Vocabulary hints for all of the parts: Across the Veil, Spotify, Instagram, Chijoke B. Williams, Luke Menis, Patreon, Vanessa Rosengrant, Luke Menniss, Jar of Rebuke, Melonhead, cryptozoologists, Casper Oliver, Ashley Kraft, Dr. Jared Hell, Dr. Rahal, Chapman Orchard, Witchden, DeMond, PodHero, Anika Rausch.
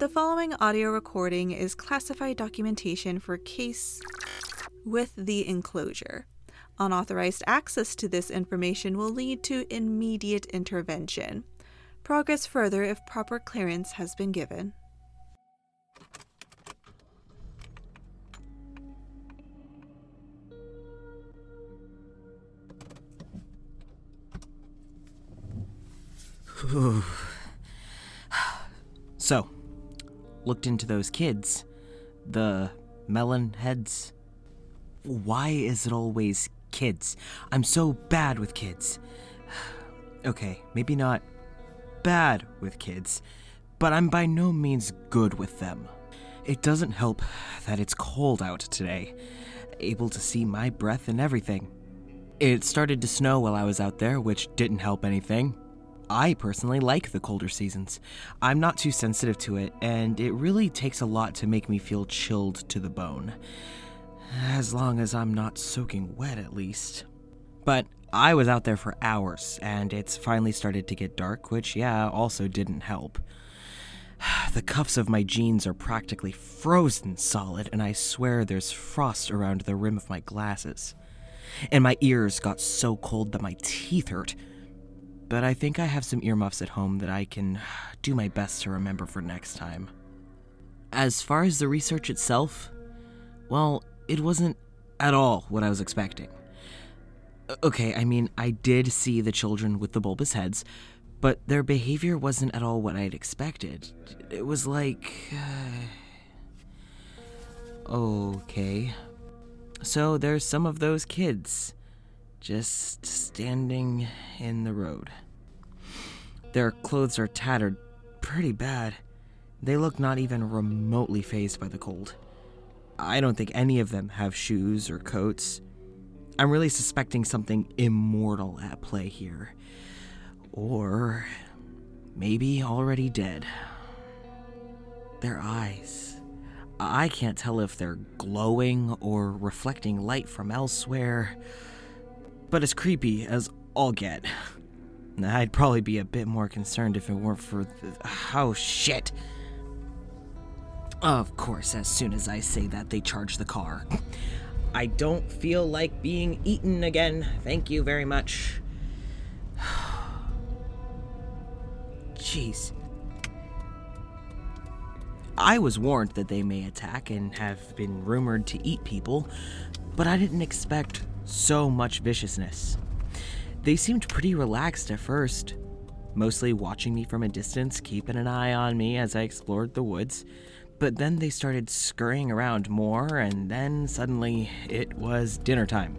The following audio recording is classified documentation for case with the enclosure. Unauthorized access to this information will lead to immediate intervention. Progress further if proper clearance has been given. So, looked into those kids, the melon heads. Why is it always kids? I'm so bad with kids. Okay, maybe not bad with kids, but I'm by no means good with them. It doesn't help that it's cold out today, able to see my breath and everything. It started to snow while I was out there, which didn't help anything. I personally like the colder seasons. I'm not too sensitive to it, and it really takes a lot to make me feel chilled to the bone. As long as I'm not soaking wet, at least. But I was out there for hours, and it's finally started to get dark, which, also didn't help. The cuffs of my jeans are practically frozen solid, and I swear there's frost around the rim of my glasses. And my ears got so cold that my teeth hurt. But I think I have some earmuffs at home that I can do my best to remember for next time. As far as the research itself, well, it wasn't at all what I was expecting. Okay, I did see the children with the bulbous heads, but their behavior wasn't at all what I'd expected. It was like... Okay. So there's some of those kids... just standing in the road. Their clothes are tattered pretty bad. They look not even remotely fazed by the cold. I don't think any of them have shoes or coats. I'm really suspecting something immortal at play here. Or maybe already dead. Their eyes. I can't tell if they're glowing or reflecting light from elsewhere. But as creepy as all get. I'd probably be a bit more concerned if it weren't for oh, shit. Of course, as soon as I say that, they charge the car. I don't feel like being eaten again. Thank you very much. Jeez. I was warned that they may attack and have been rumored to eat people, but I didn't expect... so much viciousness. They seemed pretty relaxed at first, mostly watching me from a distance, keeping an eye on me as I explored the woods, but then they started scurrying around more, and then suddenly it was dinner time.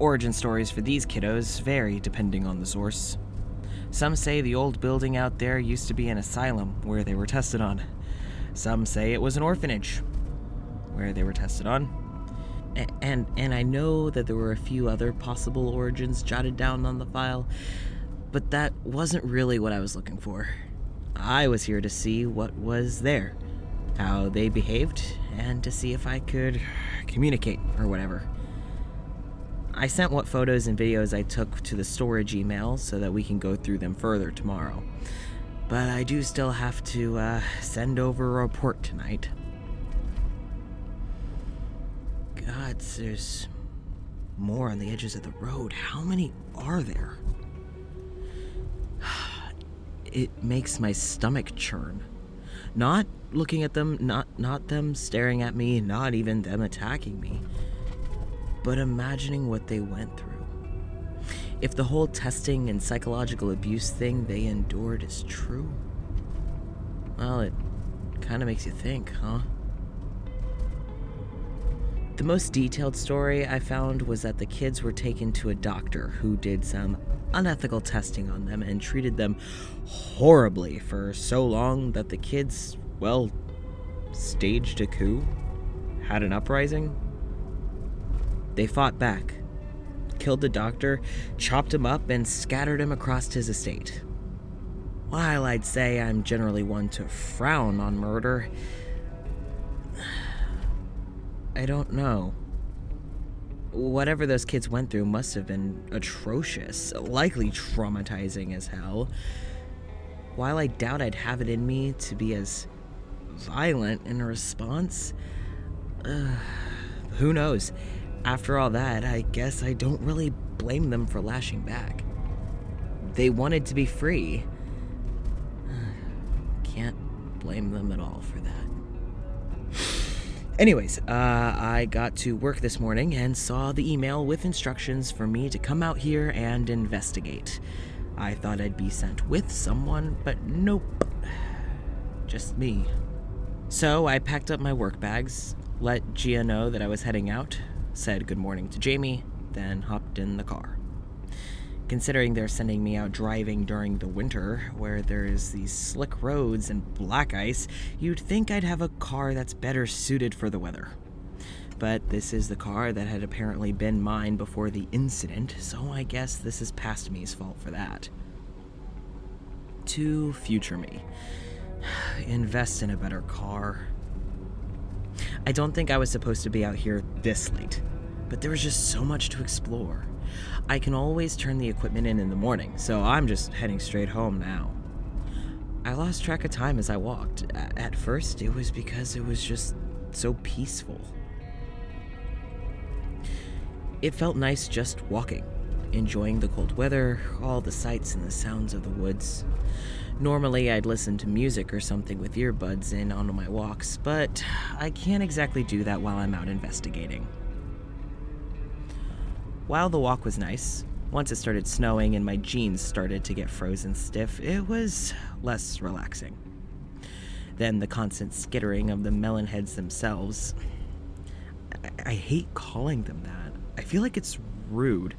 Origin stories for these kiddos vary depending on the source. Some say the old building out there used to be an asylum where they were tested on. Some say it was an orphanage where they were tested on. And I know that there were a few other possible origins jotted down on the file, but that wasn't really what I was looking for. I was here to see what was there, how they behaved, and to see if I could communicate or whatever. I sent what photos and videos I took to the storage email so that we can go through them further tomorrow. But I do still have to send over a report tonight. God, there's more on the edges of the road. How many are there? It makes my stomach churn. Not looking at them, not them staring at me, not even them attacking me, but imagining what they went through. If the whole testing and psychological abuse thing they endured is true, well, it kind of makes you think, huh? The most detailed story I found was that the kids were taken to a doctor who did some unethical testing on them and treated them horribly for so long that the kids, well, staged a coup, had an uprising. They fought back, killed the doctor, chopped him up, and scattered him across his estate. While I'd say I'm generally one to frown on murder, I don't know. Whatever those kids went through must have been atrocious, likely traumatizing as hell. While I doubt I'd have it in me to be as violent in a response, who knows? After all that, I guess I don't really blame them for lashing back. They wanted to be free. Can't blame them at all for that. Anyways, I got to work this morning and saw the email with instructions for me to come out here and investigate. I thought I'd be sent with someone, but nope. Just me. So I packed up my work bags, let Gia know that I was heading out, said good morning to Jamie, then hopped in the car. Considering they're sending me out driving during the winter, where there's these slick roads and black ice, you'd think I'd have a car that's better suited for the weather. But this is the car that had apparently been mine before the incident, so I guess this is past me's fault for that. To future me. Invest in a better car. I don't think I was supposed to be out here this late, but there was just so much to explore. I can always turn the equipment in the morning, so I'm just heading straight home now. I lost track of time as I walked. At first, it was because it was just so peaceful. It felt nice just walking, enjoying the cold weather, all the sights and the sounds of the woods. Normally, I'd listen to music or something with earbuds in on my walks, but I can't exactly do that while I'm out investigating. While the walk was nice, once it started snowing and my jeans started to get frozen stiff, it was less relaxing. Then the constant skittering of the melon heads themselves. I hate calling them that. I feel like it's rude,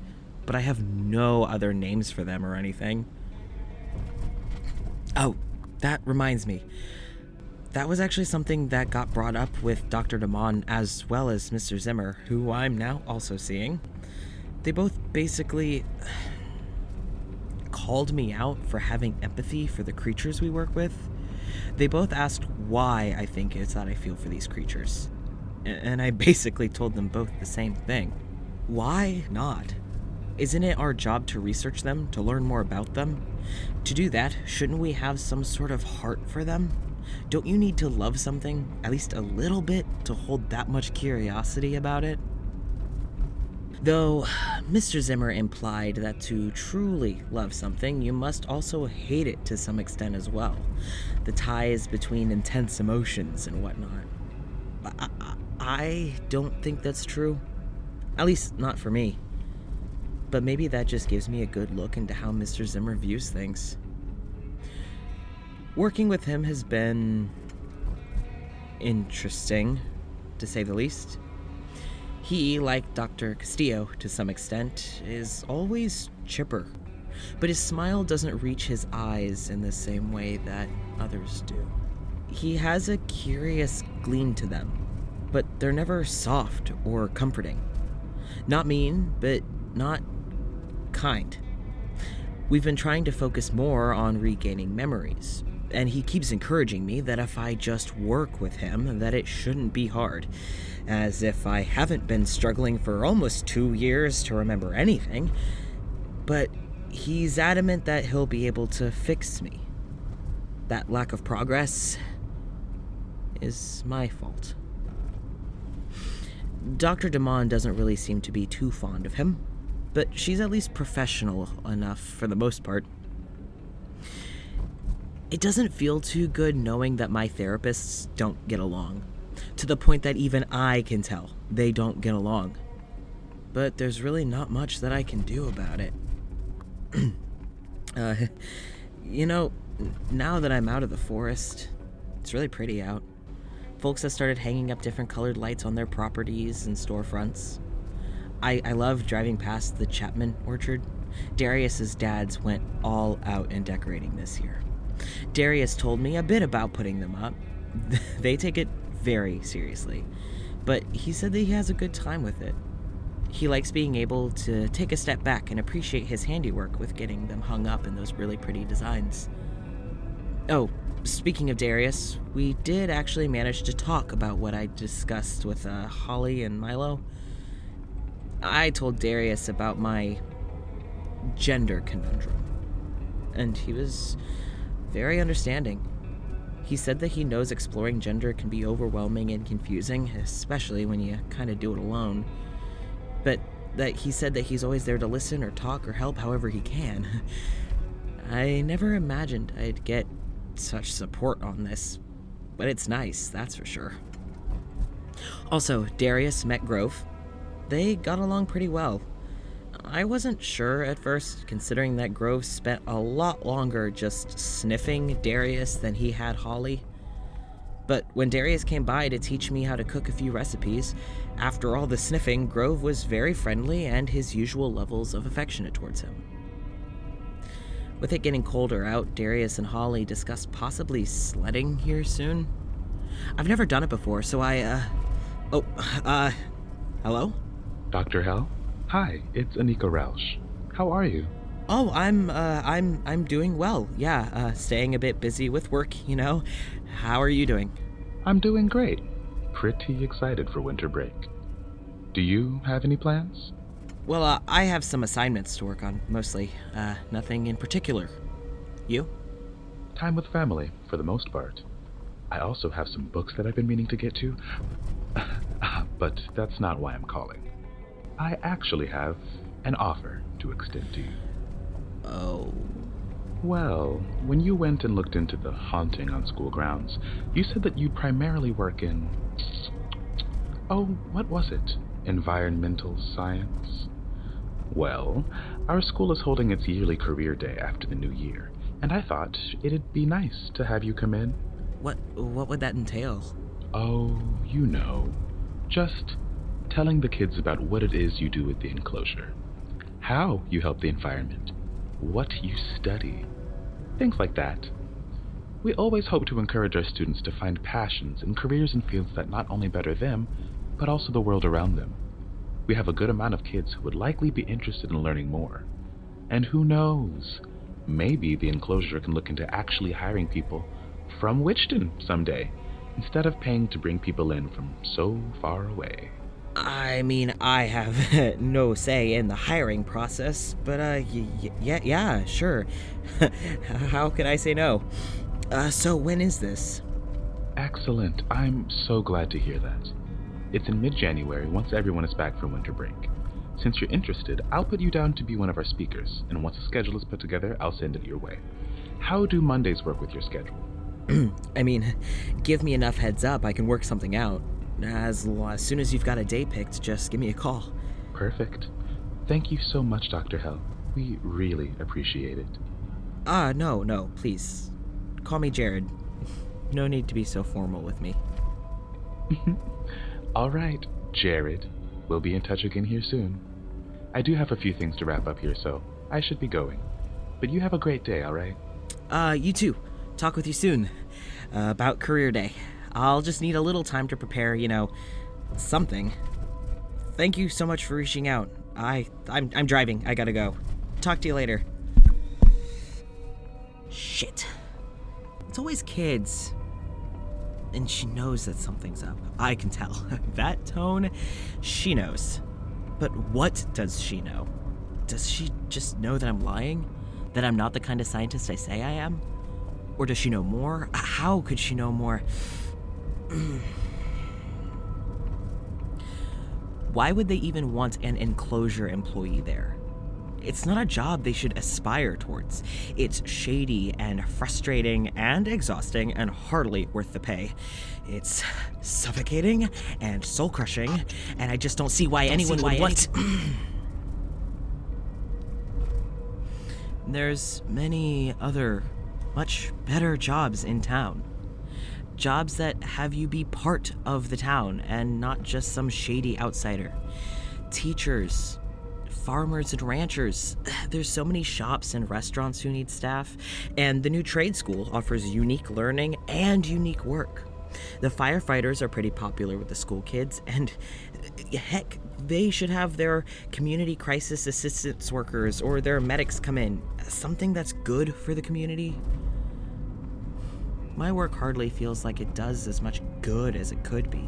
but I have no other names for them or anything. Oh, that reminds me. That was actually something that got brought up with Dr. DeMond as well as Mr. Zimmer, who I'm now also seeing. They both basically called me out for having empathy for the creatures we work with. They both asked why I think it's that I feel for these creatures. And I basically told them both the same thing. Why not? Isn't it our job to research them, to learn more about them? To do that, shouldn't we have some sort of heart for them? Don't you need to love something, at least a little bit, to hold that much curiosity about it? Though, Mr. Zimmer implied that to truly love something, you must also hate it to some extent as well. The ties between intense emotions and whatnot. I don't think that's true. At least not for me. But maybe that just gives me a good look into how Mr. Zimmer views things. Working with him has been interesting, to say the least. He, like Dr. Castillo to some extent, is always chipper, but his smile doesn't reach his eyes in the same way that others do. He has a curious gleam to them, but they're never soft or comforting. Not mean, but not kind. We've been trying to focus more on regaining memories, and he keeps encouraging me that if I just work with him, that it shouldn't be hard, as if I haven't been struggling for almost 2 years to remember anything, but he's adamant that he'll be able to fix me. That lack of progress is my fault. Dr. DeMond doesn't really seem to be too fond of him, but she's at least professional enough for the most part. It doesn't feel too good knowing that my therapists don't get along, to the point that even I can tell they don't get along. But there's really not much that I can do about it. Now that I'm out of the forest, it's really pretty out. Folks have started hanging up different colored lights on their properties and storefronts. I love driving past the Chapman Orchard. Darius's dads went all out in decorating this year. Darius told me a bit about putting them up. They take it very seriously, but he said that he has a good time with it. He likes being able to take a step back and appreciate his handiwork with getting them hung up in those really pretty designs. Oh, speaking of Darius, we did actually manage to talk about what I discussed with Holly and Milo. I told Darius about my gender conundrum, and he was very understanding. He said that he knows exploring gender can be overwhelming and confusing, especially when you kind of do it alone, but that he said that he's always there to listen or talk or help however he can. I never imagined I'd get such support on this, but it's nice, that's for sure. Also, Darius met Grove. They got along pretty well. I wasn't sure at first, considering that Grove spent a lot longer just sniffing Darius than he had Holly. But when Darius came by to teach me how to cook a few recipes, after all the sniffing, Grove was very friendly and his usual levels of affectionate towards him. With it getting colder out, Darius and Holly discussed possibly sledding here soon. I've never done it before, so hello? Dr. Hell? Hi, it's Anika Rausch. How are you? Oh, I'm doing well. Yeah, staying a bit busy with work, you know. How are you doing? I'm doing great. Pretty excited for winter break. Do you have any plans? Well, I have some assignments to work on, mostly. Nothing in particular. You? Time with family, for the most part. I also have some books that I've been meaning to get to, but that's not why I'm calling. I actually have an offer to extend to you. Oh. Well, when you went and looked into the haunting on school grounds, you said that you primarily work in... Oh, what was it? Environmental science? Well, our school is holding its yearly career day after the new year, and I thought it'd be nice to have you come in. What would that entail? Oh, you know, just... telling the kids about what it is you do with the enclosure, how you help the environment, what you study, things like that. We always hope to encourage our students to find passions and careers in fields that not only better them, but also the world around them. We have a good amount of kids who would likely be interested in learning more. And who knows, maybe the enclosure can look into actually hiring people from Witchden someday, instead of paying to bring people in from so far away. I mean, I have no say in the hiring process, but yeah, sure. How could I say no? So when is this? Excellent. I'm so glad to hear that. It's in mid-January, once everyone is back from winter break. Since you're interested, I'll put you down to be one of our speakers, and once a schedule is put together, I'll send it your way. How do Mondays work with your schedule? I mean, give me enough heads up, I can work something out. As soon as you've got a day picked, just give me a call. Perfect. Thank you so much, Dr. Hell. We really appreciate it. No, please. Call me Jared. No need to be so formal with me. All right, Jared. We'll be in touch again here soon. I do have a few things to wrap up here, so I should be going. But you have a great day, all right? You too. Talk with you soon. About career day. I'll just need a little time to prepare, you know, something. Thank you so much for reaching out. I'm driving. I gotta go. Talk to you later. Shit. It's always kids. And she knows that something's up. I can tell. That tone, she knows. But what does she know? Does she just know that I'm lying? That I'm not the kind of scientist I say I am? Or does she know more? How could she know more? Why would they even want an enclosure employee there? It's not a job they should aspire towards. It's shady and frustrating and exhausting and hardly worth the pay. It's suffocating and soul-crushing, and I just don't see why anyone would want... There's many other, much better jobs in town. Jobs that have you be part of the town and not just some shady outsider. Teachers, farmers and ranchers. There's so many shops and restaurants who need staff, and the new trade school offers unique learning and unique work. The firefighters are pretty popular with the school kids, and heck, they should have their community crisis assistance workers or their medics come in. Something that's good for the community. My work hardly feels like it does as much good as it could be.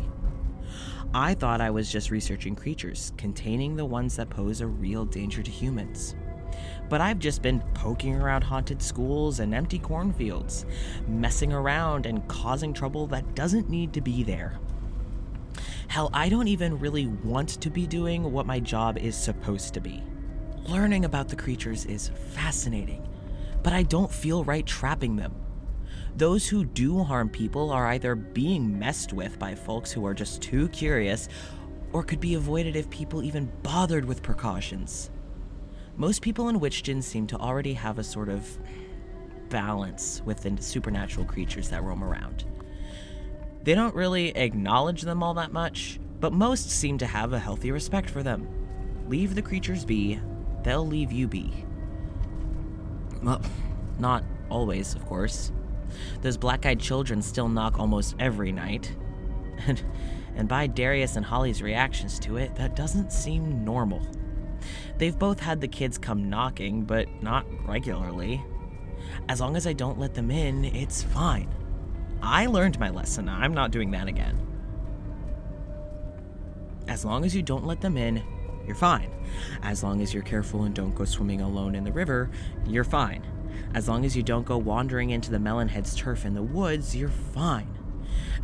I thought I was just researching creatures, containing the ones that pose a real danger to humans. but I've just been poking around haunted schools and empty cornfields, messing around and causing trouble that doesn't need to be there. Hell, I don't even really want to be doing what my job is supposed to be. Learning about the creatures is fascinating, but I don't feel right trapping them. Those who do harm people are either being messed with by folks who are just too curious, or could be avoided if people even bothered with precautions. Most people in Witchden seem to already have a sort of balance with the supernatural creatures that roam around. They don't really acknowledge them all that much, but most seem to have a healthy respect for them. Leave the creatures be, they'll leave you be. Well, not always, of course. Those black-eyed children still knock almost every night. And by Darius and Holly's reactions to it, that doesn't seem normal. They've both had the kids come knocking, but not regularly. As long as I don't let them in, it's fine. I learned my lesson. I'm not doing that again. As long as you don't let them in, you're fine. As long as you're careful and don't go swimming alone in the river, you're fine. As long as you don't go wandering into the Melonhead's turf in the woods, you're fine.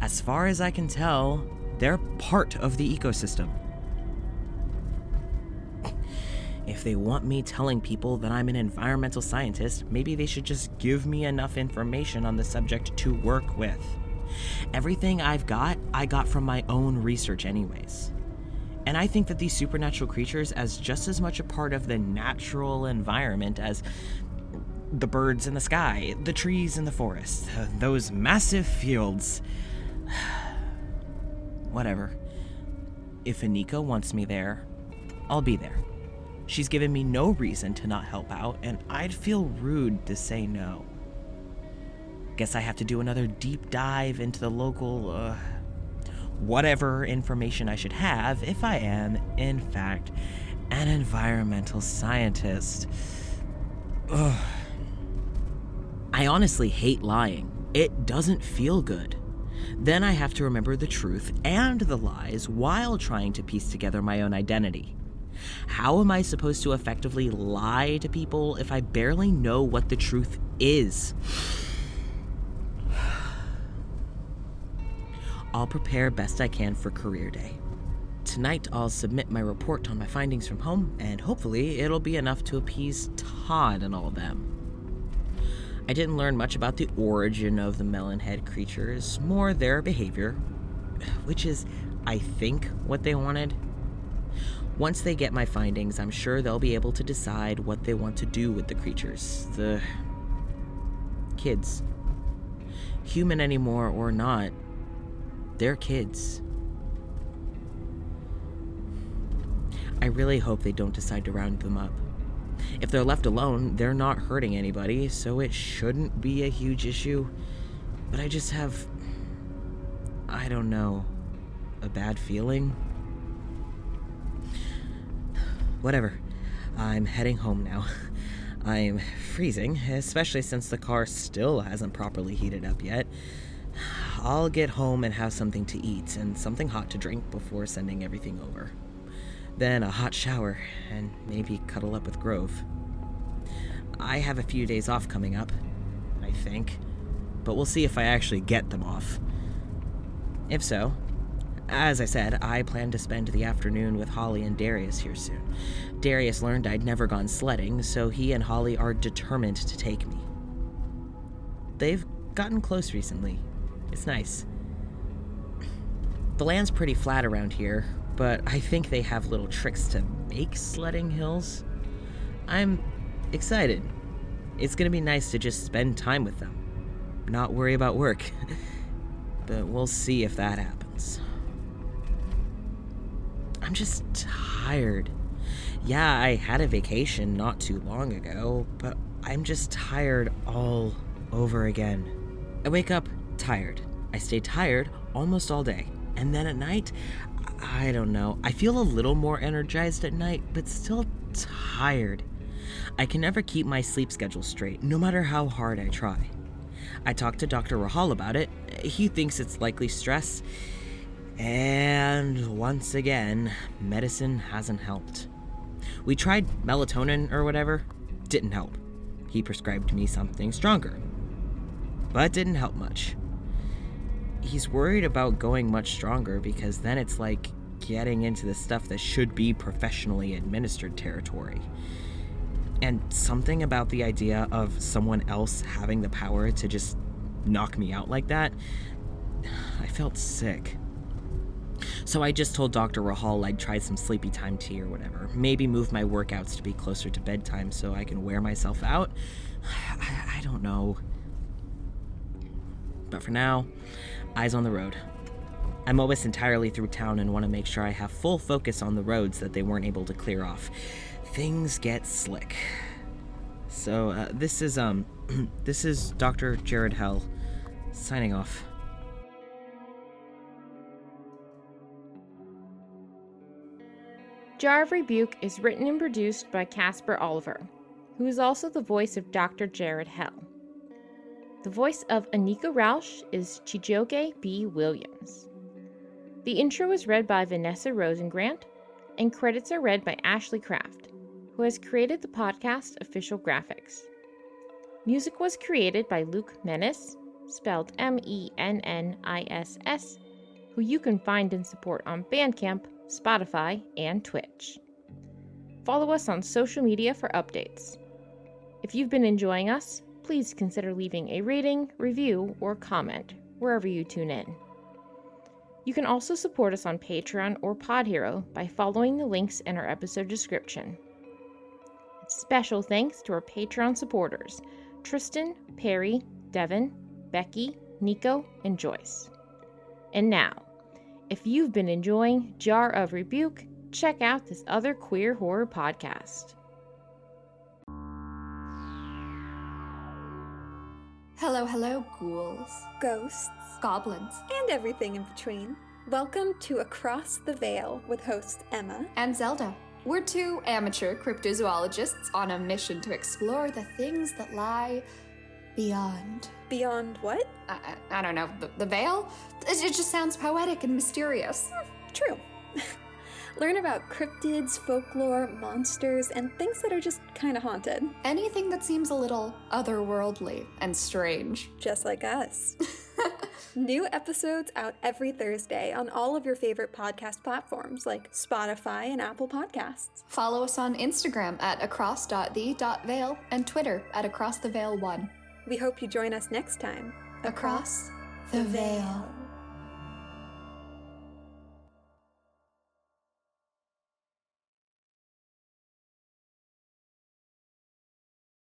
As far as I can tell, they're part of the ecosystem. If they want me telling people that I'm an environmental scientist, maybe they should just give me enough information on the subject to work with. Everything I've got, I got from my own research anyways. And I think that these supernatural creatures as just as much a part of the natural environment as the birds in the sky, the trees in the forest, those massive fields. Whatever. If Anika wants me there, I'll be there. She's given me no reason to not help out, and I'd feel rude to say no. Guess I have to do another deep dive into the local, whatever information I should have if I am, in fact, an environmental scientist. Ugh. I honestly hate lying. It doesn't feel good. Then I have to remember the truth and the lies while trying to piece together my own identity. How am I supposed to effectively lie to people if I barely know what the truth is? I'll prepare best I can for career day. Tonight, I'll submit my report on my findings from home, and hopefully it'll be enough to appease Todd and all of them. I didn't learn much about the origin of the melonhead creatures, more their behavior, which is, I think, what they wanted. Once they get my findings, I'm sure they'll be able to decide what they want to do with the creatures, the kids. Human anymore or not, they're kids. I really hope they don't decide to round them up. If they're left alone, they're not hurting anybody, so it shouldn't be a huge issue. But I just have, I don't know, a bad feeling? Whatever. I'm heading home now. I'm freezing, especially since the car still hasn't properly heated up yet. I'll get home and have something to eat and something hot to drink before sending everything over. Then a hot shower, and maybe cuddle up with Grove. I have a few days off coming up, I think, but we'll see if I actually get them off. If so, as I said, I plan to spend the afternoon with Holly and Darius here soon. Darius learned I'd never gone sledding, so he and Holly are determined to take me. They've gotten close recently. It's nice. The land's pretty flat around here, but I think they have little tricks to make sledding hills. I'm excited. It's gonna be nice to just spend time with them, not worry about work. But we'll see if that happens. I'm just tired. Yeah, I had a vacation not too long ago, but I'm just tired all over again. I wake up tired. I stay tired almost all day. And then at night, I don't know. I feel a little more energized at night, but still tired. I can never keep my sleep schedule straight, no matter how hard I try. I talked to Dr. Rahal about it. He thinks it's likely stress. And once again, medicine hasn't helped. We tried melatonin or whatever, didn't help. He prescribed me something stronger, but didn't help much. He's worried about going much stronger because then it's like getting into the stuff that should be professionally administered territory. And something about the idea of someone else having the power to just knock me out like that, I felt sick. So I just told Dr. Rahal I'd try some sleepy time tea or whatever. Maybe move my workouts to be closer to bedtime so I can wear myself out. I don't know. But for now, eyes on the road. I'm almost entirely through town and want to make sure I have full focus on the roads that they weren't able to clear off. Things get slick. So, this is Dr. Jared Hell, signing off. Jar of Rebuke is written and produced by Casper Oliver, who is also the voice of Dr. Jared Hell. The voice of Anika Rausch is Chijoke B. Williams. The intro was read by Vanessa Rosengrant, and credits are read by Ashley Kraft, who has created the podcast official graphics. Music was created by Luke Menis, spelled Menniss, who you can find and support on Bandcamp, Spotify, and Twitch. Follow us on social media for updates. If you've been enjoying us, please consider leaving a rating, review, or comment wherever you tune in. You can also support us on Patreon or PodHero by following the links in our episode description. Special thanks to our Patreon supporters, Tristan, Perry, Devin, Becky, Nico, and Joyce. And now, if you've been enjoying Jar of Rebuke, check out this other queer horror podcast. Hello, hello, ghouls, ghosts, goblins, and everything in between. Welcome to Across the Veil with hosts Emma and Zelda. We're two amateur cryptozoologists on a mission to explore the things that lie beyond. Beyond what? I don't know, the veil? It just sounds poetic and mysterious. True. Learn about cryptids, folklore, monsters, and things that are just kind of haunted. Anything that seems a little otherworldly and strange. Just like us. New episodes out every Thursday on all of your favorite podcast platforms like Spotify and Apple Podcasts. Follow us on Instagram at across.the.veil and Twitter at acrosstheveil1. We hope you join us next time. Across the Veil.